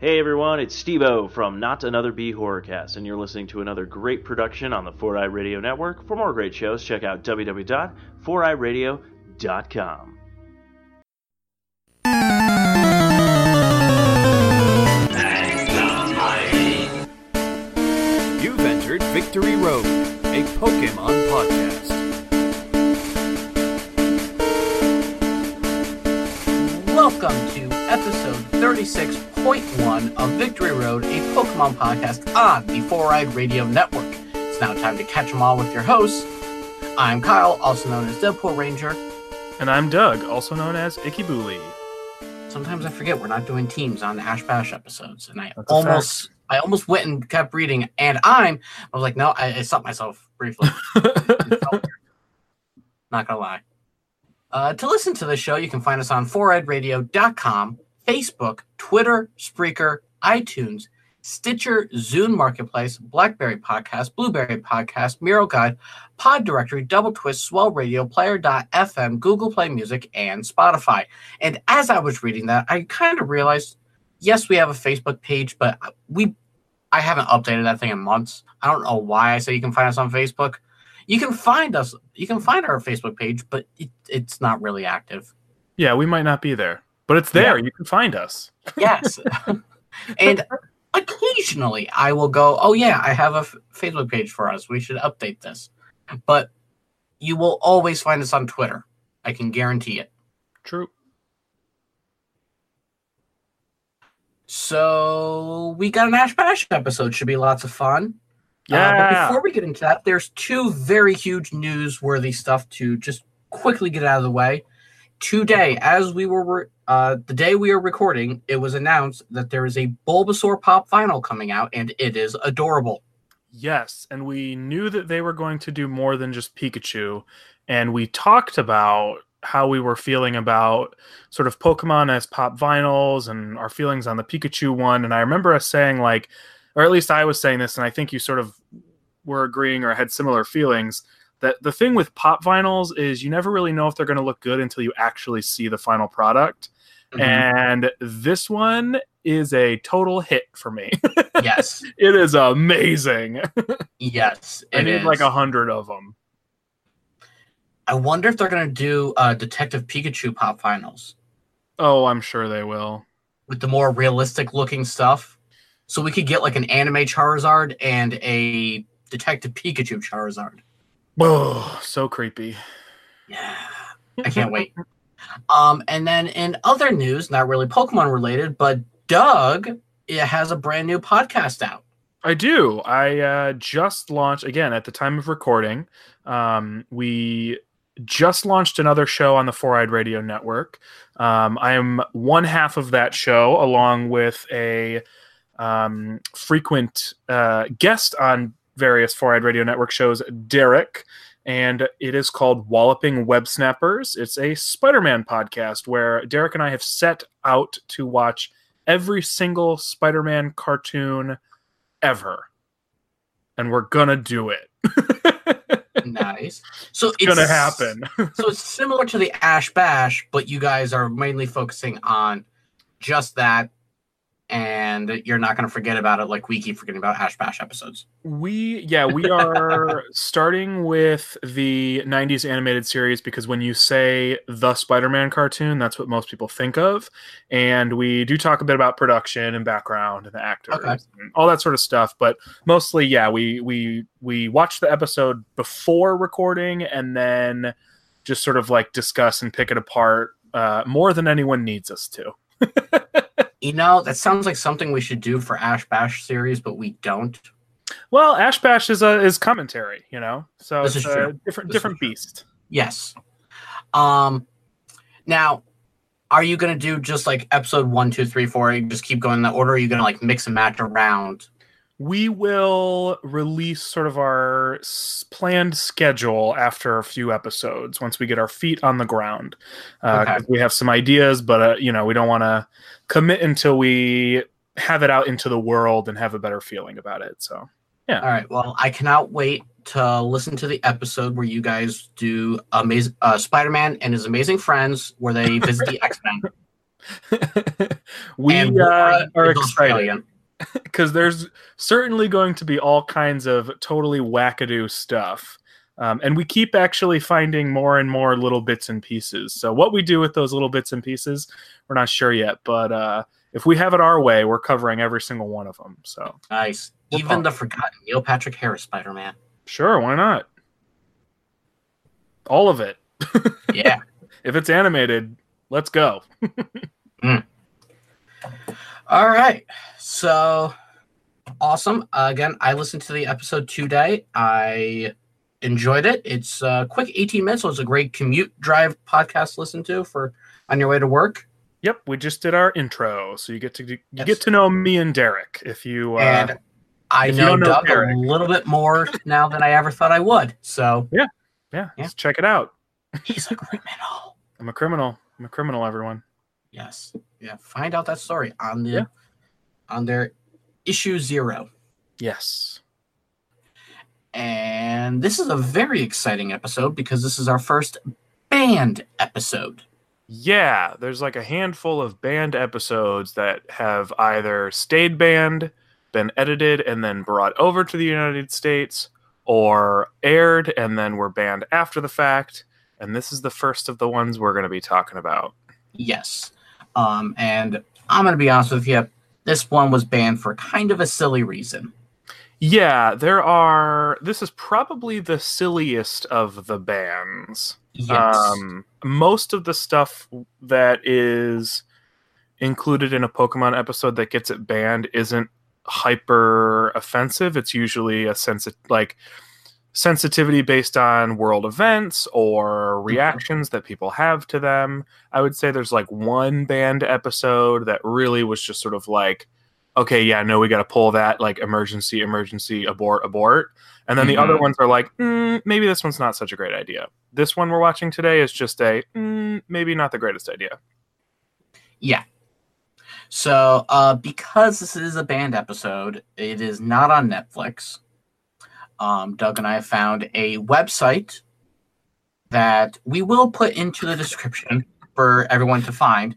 Hey everyone, it's Steve-O from Not Another Bee Horrorcast, and you're listening to another great production on the 4i Radio Network. For more great shows, check out www.4iradio.com. You've entered Victory Road, a Pokemon podcast. Welcome to episode 36.1 of Victory Road, a Pokemon podcast on the 4i Radio Network. It's now time to catch them all with your hosts. I'm Kyle, also known as Deadpool Ranger. And I'm Doug, also known as Icky Bully. Sometimes I forget we're not doing teams on the Ash Bash episodes, and I almost went and kept reading, and I was like, no, I stopped myself briefly. Not gonna lie. To listen to the show, you can find us on 4iRadio.com, Facebook, Twitter, Spreaker, iTunes, Stitcher, Zune Marketplace, Blackberry Podcast, Blueberry Podcast, Mural Guide, Pod Directory, Double Twist, Swell Radio, Player.fm, Google Play Music, and Spotify. And as I was reading that, I kind of realized, yes, we have a Facebook page, but I haven't updated that thing in months. I don't know why I say you can find us on Facebook. You can find our Facebook page, but it's not really active. Yeah, we might not be there, but it's there. Yeah. You can find us. Yes. And occasionally I will go, oh yeah, I have a Facebook page for us. We should update this. But you will always find us on Twitter. I can guarantee it. True. So we got an Ash Bash episode. Should be lots of fun. But before we get into that, there's two very huge newsworthy stuff to just quickly get out of the way. Today, as we were the day we are recording, it was announced that there is a Bulbasaur Pop Vinyl coming out, and it is adorable. Yes, and we knew that they were going to do more than just Pikachu, and we talked about how we were feeling about sort of Pokemon as pop vinyls and our feelings on the Pikachu one, and I remember us saying, like, or at least I was saying this, and I think you sort of were agreeing or had similar feelings, that the thing with pop vinyls is you never really know if they're going to look good until you actually see the final product. Mm-hmm. And this one is a total hit for me. Yes. It is amazing. Yes, it is. I need like 100 of them. I wonder if they're going to do Detective Pikachu pop vinyls. Oh, I'm sure they will. With the more realistic looking stuff. So we could get like an anime Charizard and a Detective Pikachu Charizard. Whoa, so creepy. Yeah, I can't wait. And then in other news, not really Pokemon related, but Doug has a brand new podcast out. I do. I just launched, again, at the time of recording, we just launched another show on the 4i Radio Network. I am one half of that show, along with a frequent guest on various 4i Radio Network shows, Derek, and it is called Walloping Web Snappers. It's a Spider-Man podcast where Derek and I have set out to watch every single Spider-Man cartoon ever, and we're gonna do it. Nice. So it's gonna happen. So it's similar to the Ash Bash, but you guys are mainly focusing on just that. And you're not going to forget about it like we keep forgetting about Ash Bash episodes. We are starting with the 90s animated series because when you say the Spider-Man cartoon, that's what most people think of. And we do talk a bit about production and background and the actors and all that sort of stuff. But mostly, we watch the episode before recording and then just sort of like discuss and pick it apart more than anyone needs us to. You know, that sounds like something we should do for Ash Bash series, but we don't. Well, Ash Bash is commentary, you know, so this it's is a different beast. Yes. Now, are you going to do just like episode 1, 2, 3, 4, and just keep going in that order? Or are you going to like mix and match around? We will release sort of our planned schedule after a few episodes once we get our feet on the ground. We have some ideas, but we don't want to commit until we have it out into the world and have a better feeling about it. So, yeah. All right. Well, I cannot wait to listen to the episode where you guys do Spider-Man and his amazing friends, where they visit the X-Men. We are excited because there's certainly going to be all kinds of totally wackadoo stuff. And we keep actually finding more and more little bits and pieces. So what we do with those little bits and pieces, we're not sure yet. But if we have it our way, we're covering every single one of them. So nice. Even the forgotten Neil Patrick Harris Spider-Man. Sure, why not? All of it. Yeah. If it's animated, let's go. All right. So awesome. Again, I listened to the episode today. I enjoyed it. It's a quick 18 minutes, so it's a great commute drive podcast to listen to for on your way to work. Yep, we just did our intro, so you get to get to know me and Derek. If you and I know Doug a little bit more now than I ever thought I would. So yeah, let's check it out. He's a criminal. I'm a criminal. Everyone. Yes. Yeah. Find out that story on the on their issue 0. Yes. And this is a very exciting episode because this is our first band episode. Yeah, there's like a handful of band episodes that have either stayed banned, been edited, and then brought over to the United States, or aired and then were banned after the fact. And this is the first of the ones we're going to be talking about. Yes. And I'm going to be honest with you, this one was banned for kind of a silly reason. Yeah, this is probably the silliest of the bans. Yes. Most of the stuff that is included in a Pokemon episode that gets it banned isn't hyper offensive. It's usually a sensitivity based on world events or reactions that people have to them. I would say there's one banned episode that really was just sort of okay, yeah, no, we got to pull that, emergency, abort. And then the other ones are maybe this one's not such a great idea. This one we're watching today is just a, maybe not the greatest idea. Yeah. So, because this is a banned episode, it is not on Netflix. Doug and I found a website that we will put into the description for everyone to find.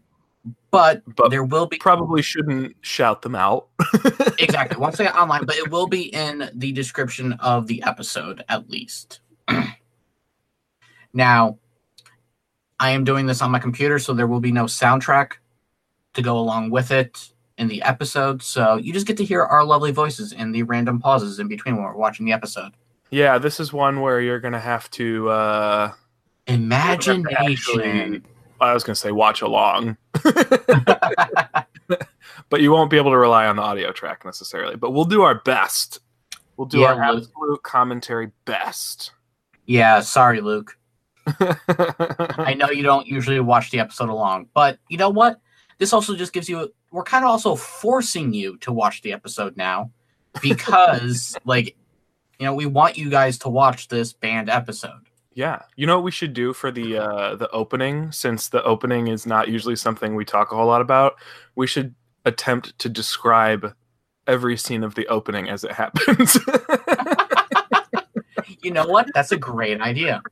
But there will be... Probably shouldn't shout them out. Exactly. Won't say it online, but it will be in the description of the episode, at least. Now, I am doing this on my computer, so there will be no soundtrack to go along with it in the episode. So you just get to hear our lovely voices in the random pauses in between when we're watching the episode. Yeah, this is one where you're going to have to... Imagination... I was going to say watch along. But you won't be able to rely on the audio track necessarily. But we'll do our best. We'll do our absolute commentary best. Yeah, sorry, Luke. I know you don't usually watch the episode along. But you know what? This also just gives you... we're kind of also forcing you to watch the episode now. Because, we want you guys to watch this banned episode. Yeah. You know what we should do for the opening, since the opening is not usually something we talk a whole lot about? We should attempt to describe every scene of the opening as it happens. You know what? That's a great idea.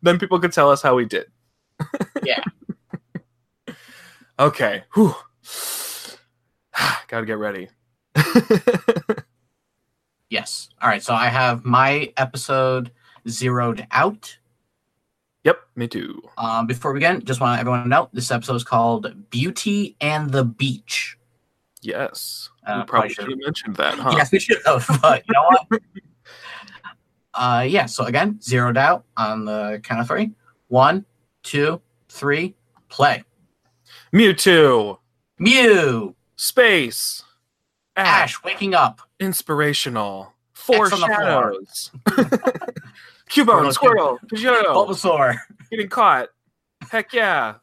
Then people could tell us how we did. Yeah. Okay. Whew. Gotta get ready. Yes. All right. So I have my episode... zeroed out. Yep, me too. Before we begin, just want to let everyone know this episode is called Beauty and the Beach. Yes. We probably should have mentioned that, huh? Yes, we should have. But you know what? So again, zeroed out on the count of 3. 1, 2, 3, play. Mewtwo. Mew. Space. Ash waking up. Inspirational. 4 shadows. Cubone, Squirtle, Pikachu, Bulbasaur. Getting caught. Heck yeah.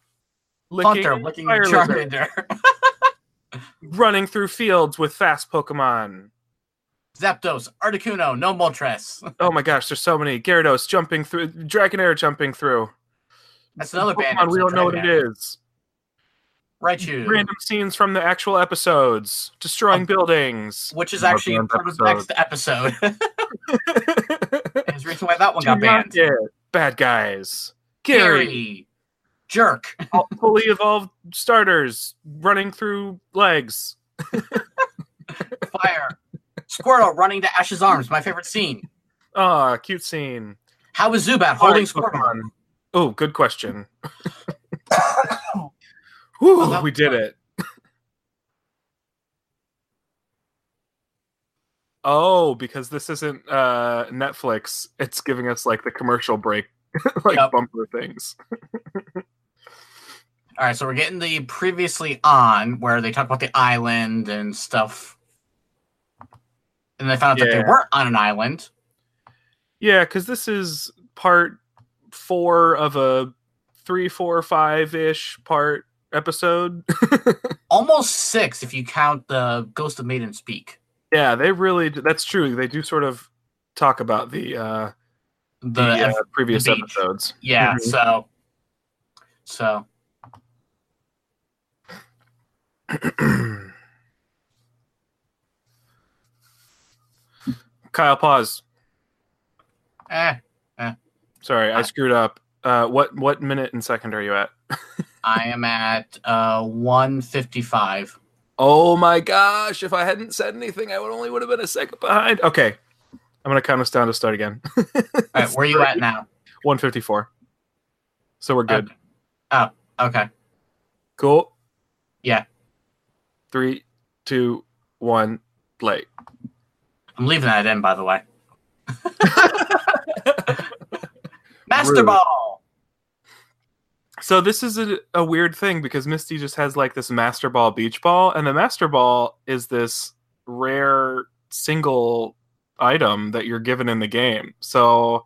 Licking Charmander. Running through fields with fast Pokemon. Zapdos, Articuno, no Moltres. Oh my gosh, there's so many. Gyarados jumping through. Dragonair jumping through. That's another band. We don't know what it is. Raichu. Random scenes from the actual episodes. Destroying buildings. Which is actually part of the next episode. There's a reason why that one got banned. Bad guys. Gary. jerk. All fully evolved starters running through legs. Fire. Squirtle running to Ash's arms. My favorite scene. Ah, cute scene. How is Zubat holding Squirtle? Oh, good question. Ooh, well, we did it. Oh, because this isn't Netflix. It's giving us like the commercial break, like bumper things. All right, so we're getting the previously on where they talk about the island and stuff. And they found out that they weren't on an island. Yeah, because this is part 4 of a 3, 4, 5-ish part episode. Almost 6 if you count the Ghost of Maiden Speak. Yeah, they really do. That's true. They do sort of talk about the previous episodes. Yeah, mm-hmm. So. Kyle, pause. Sorry, I screwed up. What minute and second are you at? I am at 1:55. Oh my gosh, if I hadn't said anything, I would have been a second behind. Okay. I'm going to count us down to start again. All right, where are you at now? 1:54. So we're good. Oh, okay. Cool. Yeah. 3, 2, 1, play. I'm leaving that in, by the way. Master Ball! So this is a weird thing because Misty just has like this Master Ball beach ball, and the Master Ball is this rare single item that you're given in the game. So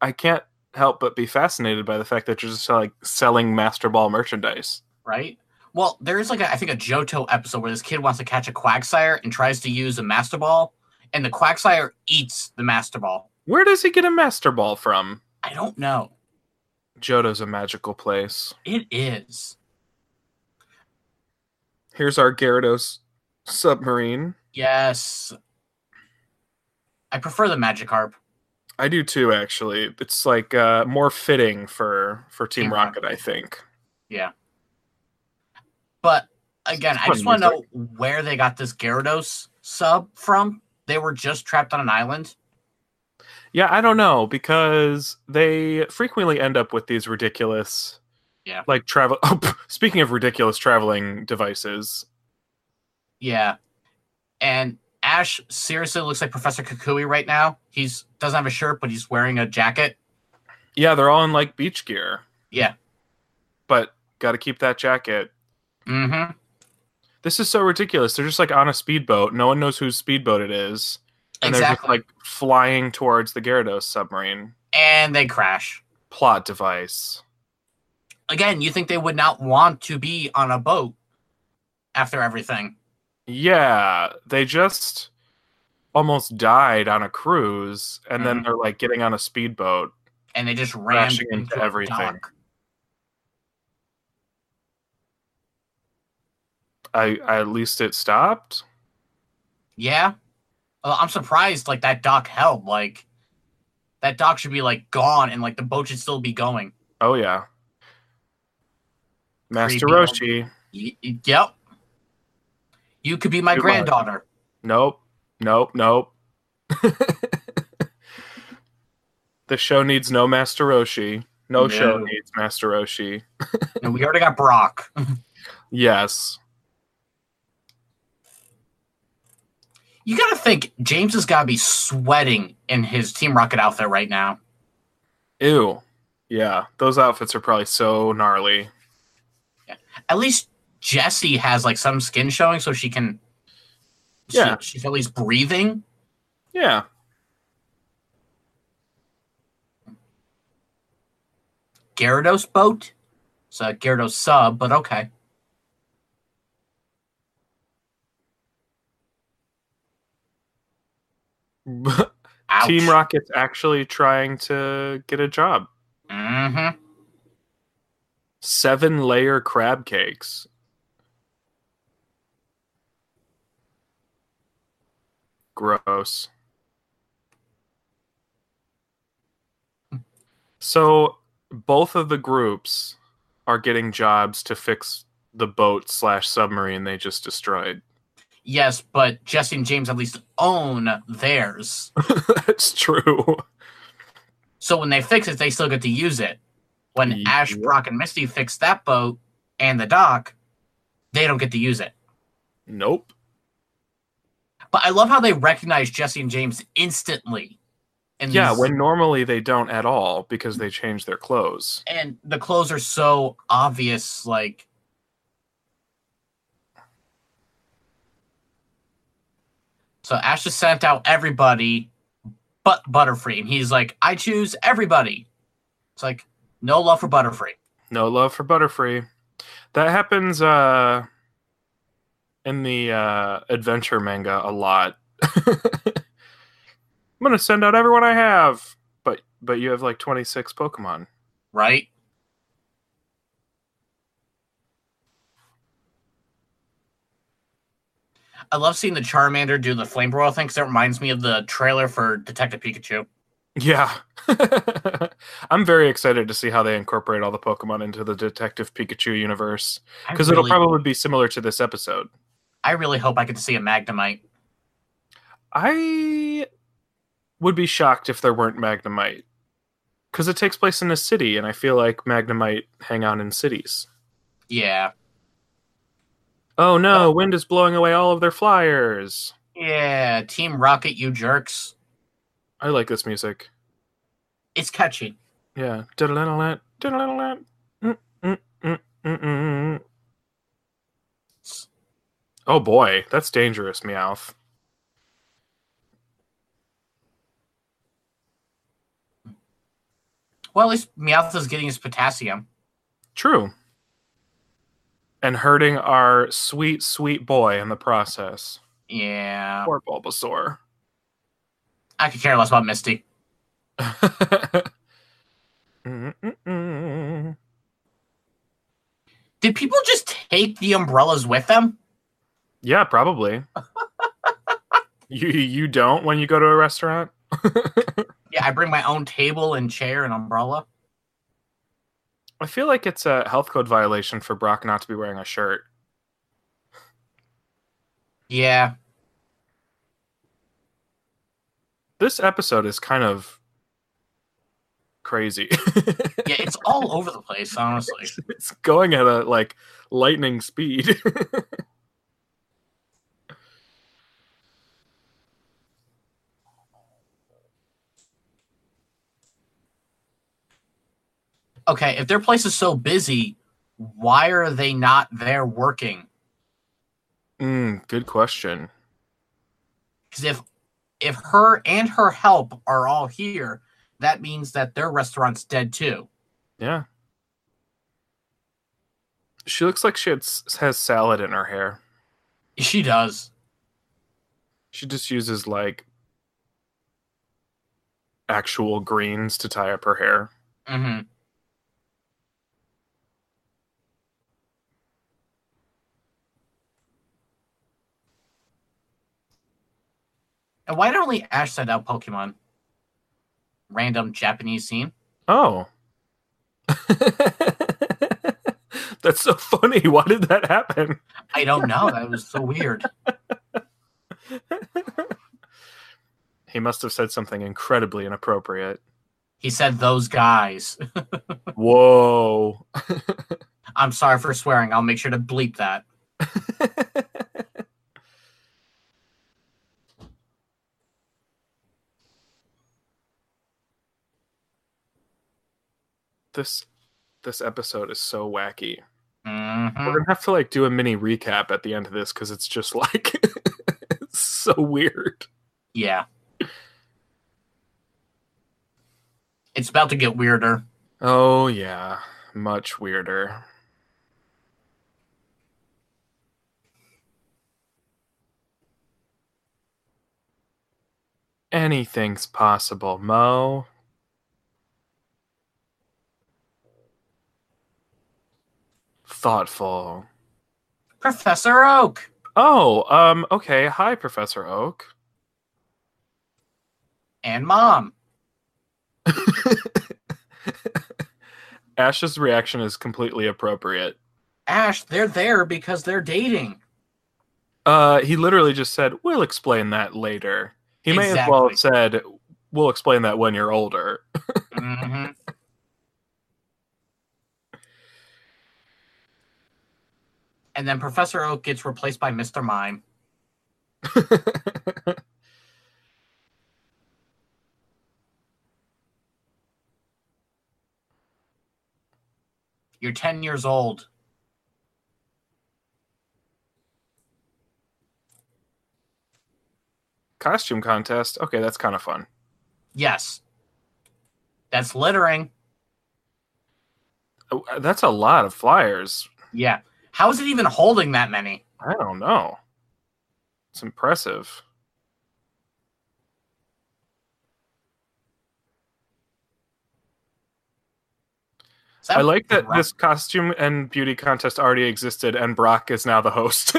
I can't help but be fascinated by the fact that you're just like selling Master Ball merchandise. Right? Well, there is like I think a Johto episode where this kid wants to catch a Quagsire and tries to use a Master Ball, and the Quagsire eats the Master Ball. Where does he get a Master Ball from? I don't know. Johto's a magical place. It is. Here's our Gyarados submarine. Yes. I prefer the Magikarp. I do too, actually. It's like more fitting for Team Rocket, I think. Yeah. But, again, I just want to know where they got this Gyarados sub from. They were just trapped on an island. Yeah, I don't know, because they frequently end up with these ridiculous, like, travel... Oh, speaking of ridiculous traveling devices. Yeah. And Ash seriously looks like Professor Kukui right now. He doesn't have a shirt, but he's wearing a jacket. Yeah, they're all in, like, beach gear. Yeah. But gotta keep that jacket. Mm-hmm. This is so ridiculous. They're just, like, on a speedboat. No one knows whose speedboat it is. And they're just, like, flying towards the Gyarados submarine. And they crash. Plot device. Again, you think they would not want to be on a boat after everything. Yeah, they just almost died on a cruise, and then they're, like, getting on a speedboat. And they just ran into everything. Dock. At least it stopped? Yeah. I'm surprised, like, that dock held. Like, that dock should be, like, gone, and, like, the boat should still be going. Oh, yeah. Master Roshi. Yep. You could be my granddaughter. Nope. The show needs no Master Roshi. No show needs Master Roshi. No, we already got Brock. Yes. You gotta think, James has gotta be sweating in his Team Rocket outfit right now. Ew. Yeah, those outfits are probably so gnarly. Yeah. At least Jessie has, like, some skin showing, so she can... Yeah. She's at least breathing. Yeah. Gyarados boat? It's a Gyarados sub, but okay. Team Rocket's actually trying to get a job. Mm-hmm. 7-layer crab cakes. Gross. So both of the groups are getting jobs to fix the boat / submarine they just destroyed. Yes, but Jessie and James at least own theirs. That's true. So when they fix it, they still get to use it. When Ash, Brock, and Misty fix that boat and the dock, they don't get to use it. Nope. But I love how they recognize Jessie and James instantly. Yeah, when normally they don't at all because they change their clothes. And the clothes are so obvious, like... So Ash just sent out everybody but Butterfree. And he's like, I choose everybody. It's like, no love for Butterfree. No love for Butterfree. That happens in the adventure manga a lot. I'm going to send out everyone I have. But you have like 26 Pokemon. Right? I love seeing the Charmander do the flamethrower thing because it reminds me of the trailer for Detective Pikachu. Yeah. I'm very excited to see how they incorporate all the Pokemon into the Detective Pikachu universe. Because it'll probably be similar to this episode. I really hope I get to see a Magnemite. I would be shocked if there weren't Magnemite. Because it takes place in a city, and I feel like Magnemite hang out in cities. Yeah. Oh no, wind is blowing away all of their flyers. Yeah, Team Rocket, you jerks. I like this music. It's catchy. Yeah. Oh boy, that's dangerous, Meowth. Well, at least Meowth is getting his potassium. True. And hurting our sweet, sweet boy in the process. Yeah. Poor Bulbasaur. I could care less about Misty. Did people just take the umbrellas with them? Yeah, probably. You don't when you go to a restaurant? Yeah, I bring my own table and chair and umbrella. I feel like it's a health code violation for Brock not to be wearing a shirt. Yeah. This episode is kind of crazy. Yeah, it's all over the place, honestly. It's going at a lightning speed. Okay, if their place is so busy, why are they not there working? Good question. Because if her and her help are all here, that means that their restaurant's dead too. Yeah. She looks like she has salad in her hair. She does. She just uses, actual greens to tie up her hair. Mm-hmm. And why did only Ash send out Pokemon? Random Japanese scene. Oh. That's so funny. Why did that happen? I don't know. That was so weird. He must have said something incredibly inappropriate. He said those guys. Whoa. I'm sorry for swearing. I'll make sure to bleep that. This episode is so wacky. Mm-hmm. We're gonna have to do a mini recap at the end of this because it's just it's so weird. Yeah, it's about to get weirder. Oh yeah, much weirder. Anything's possible, Mo. Thoughtful. Professor Oak. Oh, okay. Hi, Professor Oak. And Mom. Ash's reaction is completely appropriate. Ash, they're there because they're dating. He literally just said, we'll explain that later. He exactly. may as well have said, we'll explain that when you're older. Mm-hmm. And then Professor Oak gets replaced by Mr. Mime. You're 10 years old. Costume contest? Okay, that's kind of fun. Yes. That's littering. Oh, that's a lot of flyers. Yeah. How is it even holding that many? I don't know. It's impressive. I like that this costume and beauty contest already existed, and Brock is now the host.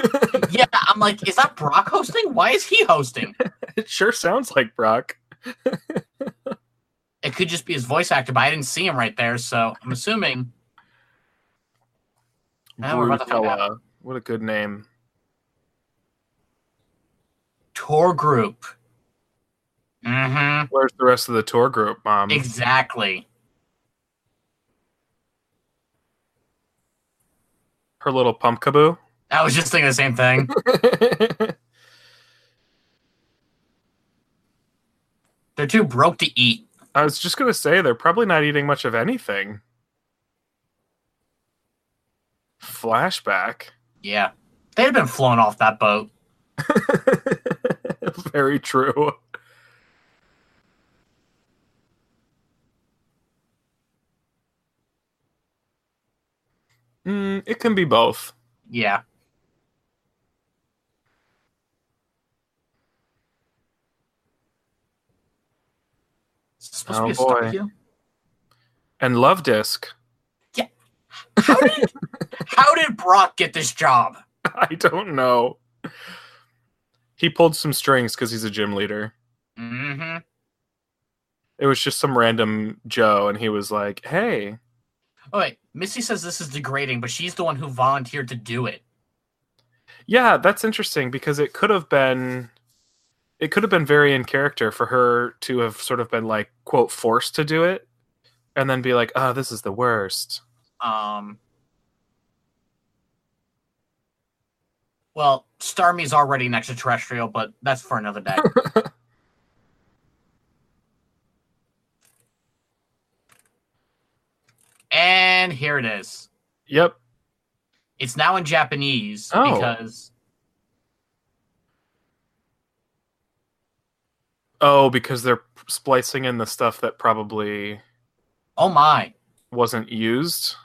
Yeah, I'm like, is that Brock hosting? Why is he hosting? It sure sounds like Brock. It could just be his voice actor, but I didn't see him right there, so I'm assuming. We're about to find out. What a good name. Tour group. Mm-hmm. Where's the rest of the tour group, Mom? Exactly. Her little pumpkaboo. I was just thinking the same thing. They're too broke to eat. I was just going to say, they're probably not eating much of anything. Flashback. Yeah. They'd have been flown off that boat. Very true. It can be both. Yeah. Is this supposed to be a Scorpio? And Love Disc. Yeah. How did Brock get this job? I don't know. He pulled some strings because he's a gym leader. Mm-hmm. It was just some random Joe, and he was like, hey... All right, Missy says this is degrading, but she's the one who volunteered to do it. Yeah, that's interesting because it could have been very in character for her to have sort of been like, quote, forced to do it and then be like, oh, this is the worst. Well, Starmie's already an extraterrestrial, but that's for another day. And here it is. Yep. It's now in Japanese because... Oh, because they're splicing in the stuff that probably... Oh, my. ...wasn't used.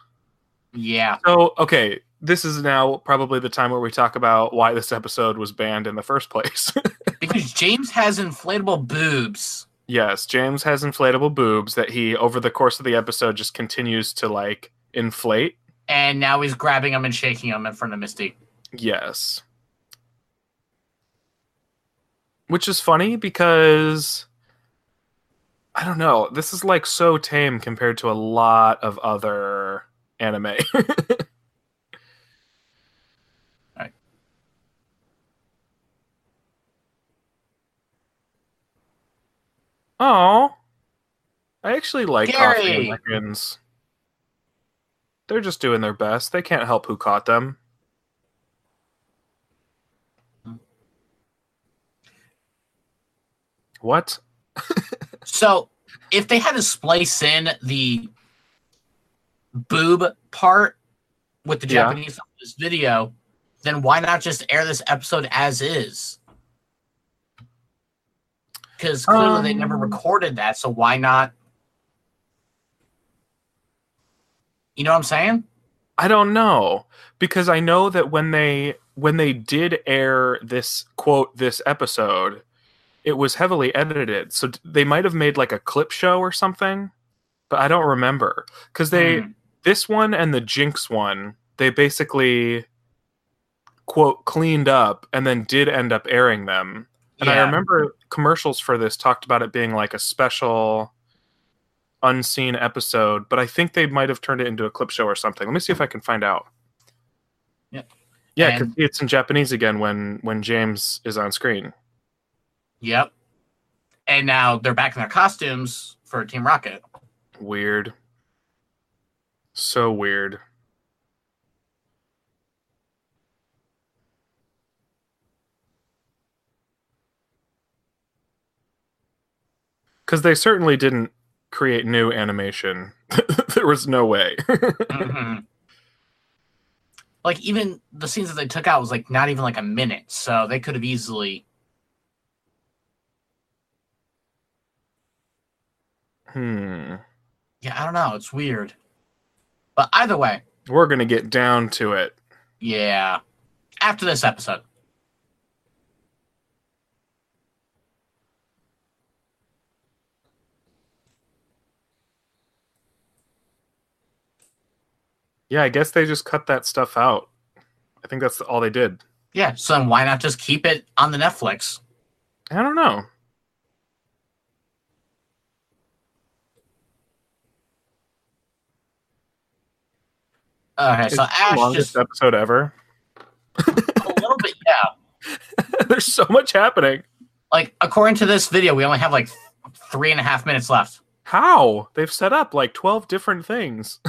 Yeah. So, okay, this is now probably the time where we talk about why this episode was banned in the first place. Because James has inflatable boobs. Yes, James has inflatable boobs that he, over the course of the episode, just continues to, like, inflate. And now he's grabbing them and shaking them in front of Misty. Yes. Which is funny because, I don't know, this is, like, so tame compared to a lot of other anime. All right. Oh, I actually like Gary. Coffee. They're just doing their best. They can't help who caught them. What? So, if they had to splice in the boob part with the Japanese of this video, then why not just air this episode as is? Because clearly they never recorded that, so why not? You know what I'm saying? I don't know. Because I know that when they did air this, quote, this episode, it was heavily edited. So they might have made like a clip show or something, but I don't remember. Because this one and the Jinx one, they basically, quote, cleaned up and then did end up airing them. And I remember commercials for this talked about it being like a special unseen episode, but I think they might have turned it into a clip show or something. Let me see if I can find out. Yeah, because it's in Japanese again when James is on screen. Yep. And now they're back in their costumes for Team Rocket. Weird. So weird. Because they certainly didn't create new animation. There was no way. Mm-hmm. Like, even the scenes that they took out was, like, not even, like, a minute. So they could have easily... Yeah, I don't know. It's weird. But either way... We're going to get down to it. Yeah. After this episode. Yeah, I guess they just cut that stuff out. I think that's all they did. Yeah, so then why not just keep it on the Netflix? I don't know. Okay, so Ash longest just... episode ever. A little bit, yeah. There's so much happening. Like, according to this video, we only have, like, 3.5 minutes left. How? They've set up, like, 12 different things.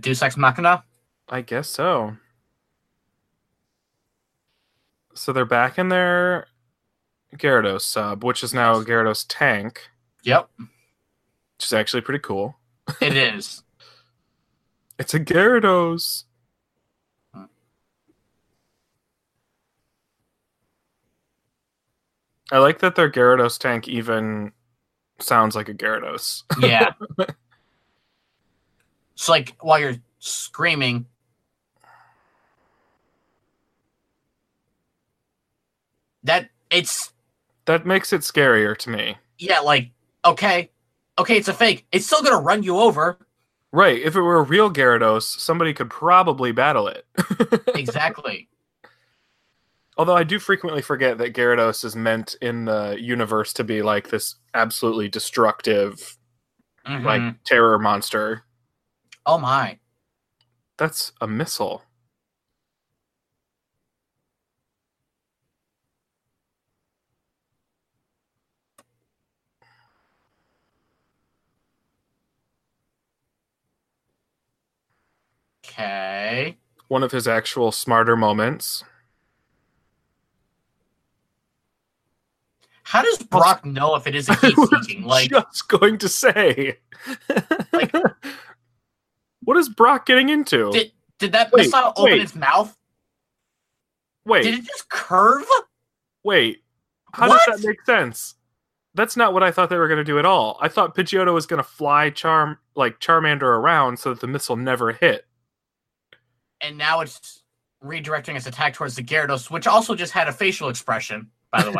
Deus Ex Machina? I guess so. So they're back in their Gyarados sub, which is now a Gyarados tank. Yep. Which is actually pretty cool. It is. It's a Gyarados. Huh. I like that their Gyarados tank even sounds like a Gyarados. Yeah. It's like, while you're screaming. That makes it scarier to me. Yeah, like, okay, it's a fake. It's still going to run you over. Right, if it were a real Gyarados, somebody could probably battle it. Exactly. Although I do frequently forget that Gyarados is meant in the universe to be like this absolutely destructive, like, terror monster. Oh my. That's a missile. Okay. One of his actual smarter moments. How does Brock know if it is a heat-seeking? Like, just going to say. Like... What is Brock getting into? Did that missile open its mouth? Wait. Did it just curve? Wait. How does that make sense? That's not what I thought they were going to do at all. I thought Pidgeotto was going to fly Charmander around so that the missile never hit. And now it's redirecting its attack towards the Gyarados, which also just had a facial expression, by the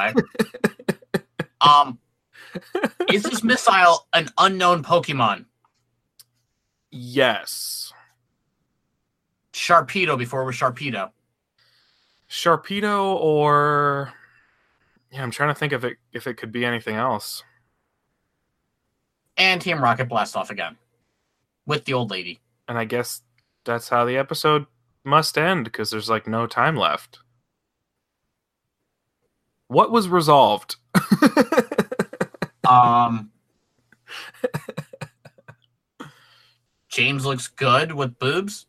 way. Is this missile an unknown Pokemon? Yes. Sharpedo before it was Sharpedo. Sharpedo or... Yeah, I'm trying to think of it, if it could be anything else. And Team Rocket blast off again. With the old lady. And I guess that's how the episode must end, because there's, like, no time left. What was resolved? James looks good with boobs.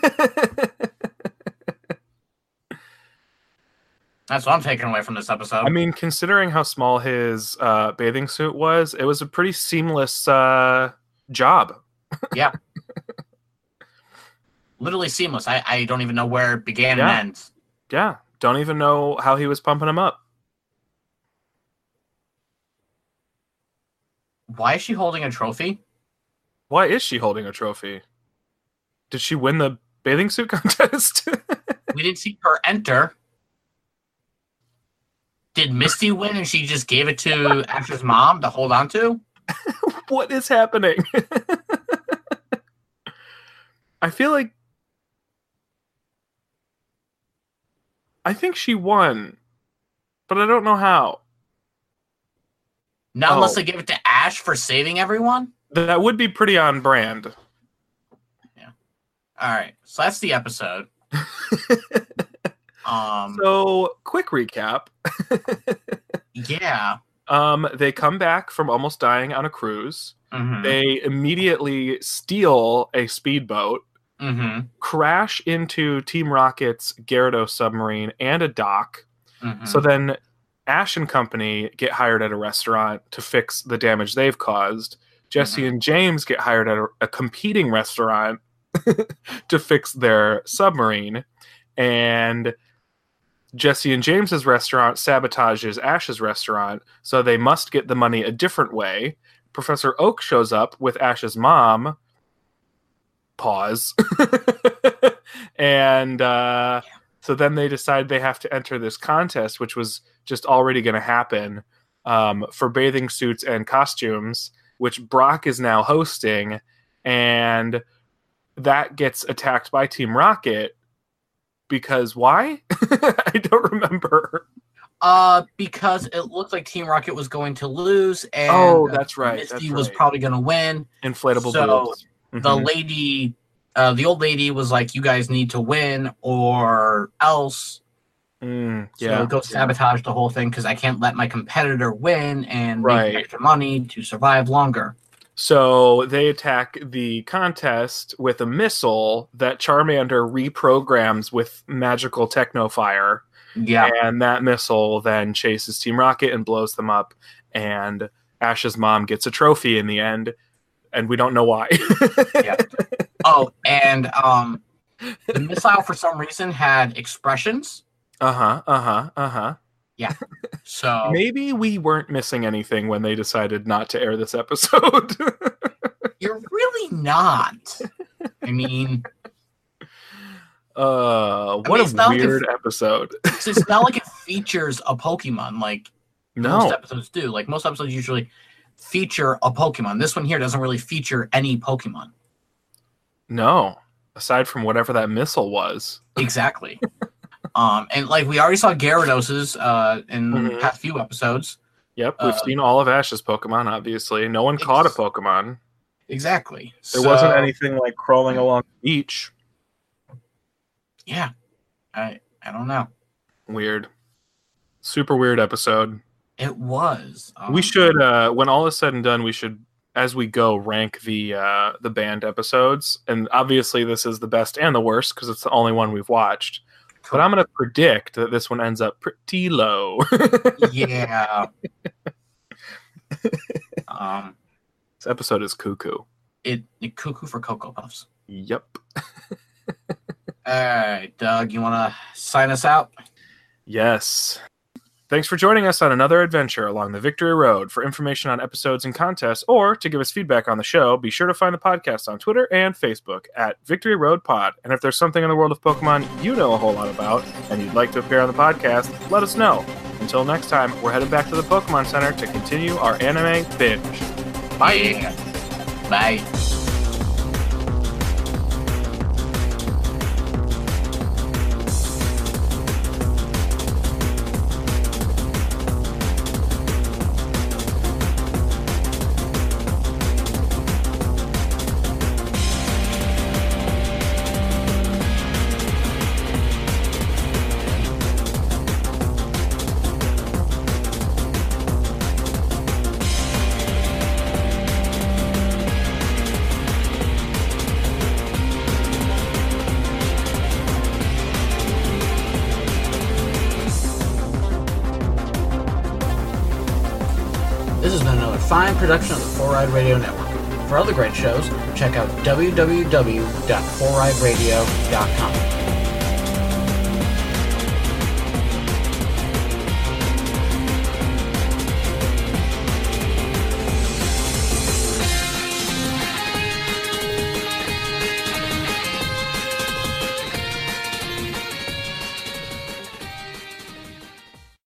That's what I'm taking away from this episode. I mean, considering how small his bathing suit was, it was a pretty seamless job. Yeah. Literally seamless. I don't even know where it began and ends. Yeah. Don't even know how he was pumping him up. Why is she holding a trophy? Why is she holding a trophy? Did she win the bathing suit contest? We didn't see her enter. Did Misty win and she just gave it to Ash's mom to hold on to? What is happening? I think she won, but I don't know how. Not unless they give it to Ash for saving everyone? That would be pretty on brand. Yeah. All right. So that's the episode. So quick recap. Yeah. They come back from almost dying on a cruise. Mm-hmm. They immediately steal a speedboat, mm-hmm. crash into Team Rocket's Gyarados submarine and a dock. Mm-hmm. So then Ash and company get hired at a restaurant to fix the damage they've caused. Jessie mm-hmm. and James get hired at a competing restaurant to fix their submarine. And Jessie and James's restaurant sabotages Ash's restaurant, so they must get the money a different way. Professor Oak shows up with Ash's mom. Pause. And so then they decide they have to enter this contest, which was just already going to happen, for bathing suits and costumes, which Brock is now hosting. And that gets attacked by Team Rocket. Because why? I don't remember. Because it looked like Team Rocket was going to lose, and that's right. Misty was probably going to win. Inflatable boobs. Mm-hmm. The lady, the old lady, was like, "You guys need to win, or else." So go sabotage the whole thing because I can't let my competitor win and make extra money to survive longer. So they attack the contest with a missile that Charmander reprograms with magical techno fire. Yeah. And that missile then chases Team Rocket and blows them up. And Ash's mom gets a trophy in the end. And we don't know why. Yeah. Oh, and the missile for some reason had expressions. Yeah. So maybe we weren't missing anything when they decided not to air this episode. You're really not. I mean, what a weird episode. It's not like it features a Pokemon like most episodes do. Like most episodes usually feature a Pokemon. This one here doesn't really feature any Pokemon. No, aside from whatever that missile was. Exactly. And like we already saw Gyarados's in the past few episodes. Yep, we've seen all of Ash's Pokemon, obviously. No one caught a Pokemon. Exactly. There wasn't anything like crawling along the beach. Yeah. I don't know. Weird. Super weird episode. It was. We should, when all is said and done, we should, as we go, rank the banned episodes. And obviously this is the best and the worst because it's the only one we've watched. But I'm going to predict that this one ends up pretty low. Yeah. This episode is cuckoo. It cuckoo for Cocoa Puffs. Yep. All right, Doug, you want to sign us out? Yes. Thanks for joining us on another adventure along the Victory Road. For information on episodes and contests, or to give us feedback on the show, be sure to find the podcast on Twitter and Facebook at Victory Road Pod. And if there's something in the world of Pokemon you know a whole lot about and you'd like to appear on the podcast, let us know. Until next time, we're headed back to the Pokemon Center to continue our anime binge. Bye! Yeah. Bye! Production of the 4i Radio Network. For other great shows, check out www.4iradio.com.